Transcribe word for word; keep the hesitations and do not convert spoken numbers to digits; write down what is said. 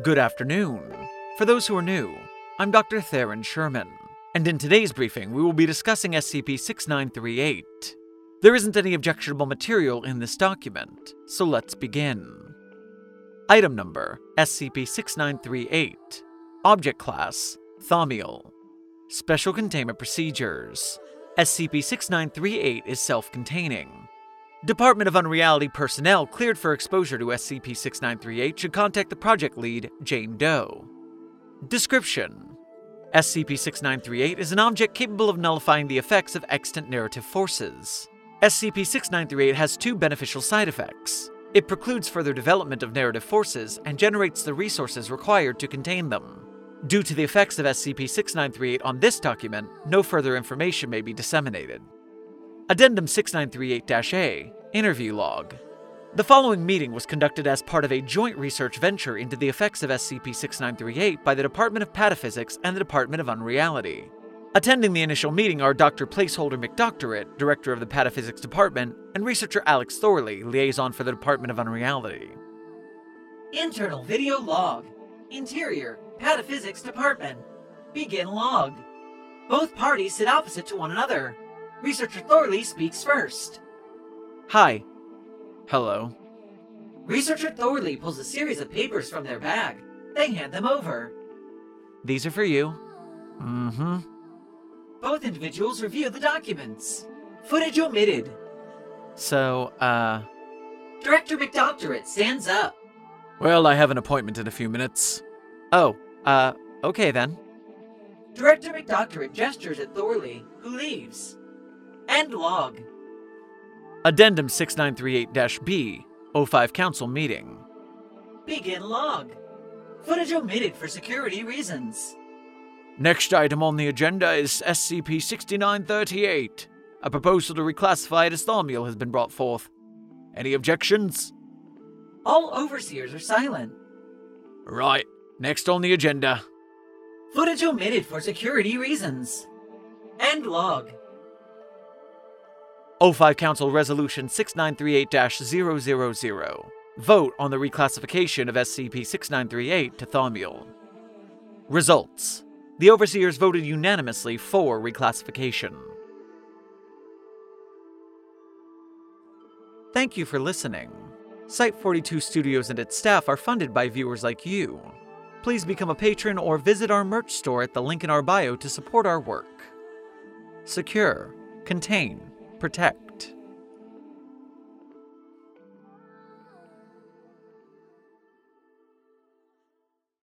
Good afternoon. For those who are new, I'm Doctor Theron Sherman, and in today's briefing we will be discussing S C P sixty-nine thirty-eight. There isn't any objectionable material in this document, so let's begin. Item number, S C P sixty-nine thirty-eight. Object class, Thaumiel. Special containment procedures. S C P sixty-nine thirty-eight is self-containing. Department of Unreality personnel cleared for exposure to S C P sixty-nine thirty-eight should contact the project lead, Jane Doe. Description: S C P sixty-nine thirty-eight is an object capable of nullifying the effects of extant narrative forces. S C P sixty-nine thirty-eight has two beneficial side effects. It precludes further development of narrative forces and generates the resources required to contain them. Due to the effects of S C P sixty-nine thirty-eight on this document, no further information may be disseminated. Addendum sixty-nine thirty-eight A, Interview Log. The following meeting was conducted as part of a joint research venture into the effects of S C P sixty-nine thirty-eight by the Department of Pataphysics and the Department of Unreality. Attending the initial meeting are Doctor Placeholder McDoctorate, Director of the Pataphysics Department, and researcher Alex Thorley, Liaison for the Department of Unreality. Internal Video Log. Interior, Pataphysics Department. Begin Log. Both parties sit opposite to one another. Researcher Thorley speaks first. Hi. Hello. Researcher Thorley pulls a series of papers from their bag. They hand them over. These are for you. Mm-hmm. Both individuals review the documents. Footage omitted. So, uh... Director McDoctorate stands up. Well, I have an appointment in a few minutes. Oh, uh, okay then. Director McDoctorate gestures at Thorley, who leaves. End log. Addendum sixty-nine thirty-eight B, O five Council Meeting. Begin log. Footage omitted for security reasons. Next item on the agenda is S C P sixty-nine thirty-eight. A proposal to reclassify it as Thaumiel has been brought forth. Any objections? All overseers are silent. Right, next on the agenda. Footage omitted for security reasons. End log. O five Council Resolution sixty-nine thirty-eight dash zero zero zero. Vote on the reclassification of S C P sixty-nine thirty-eight to Thaumiel. Results. The overseers voted unanimously for reclassification. Thank you for listening. Site forty-two Studios and its staff are funded by viewers like you. Please become a patron or visit our merch store at the link in our bio to support our work. Secure. Contain. Protect.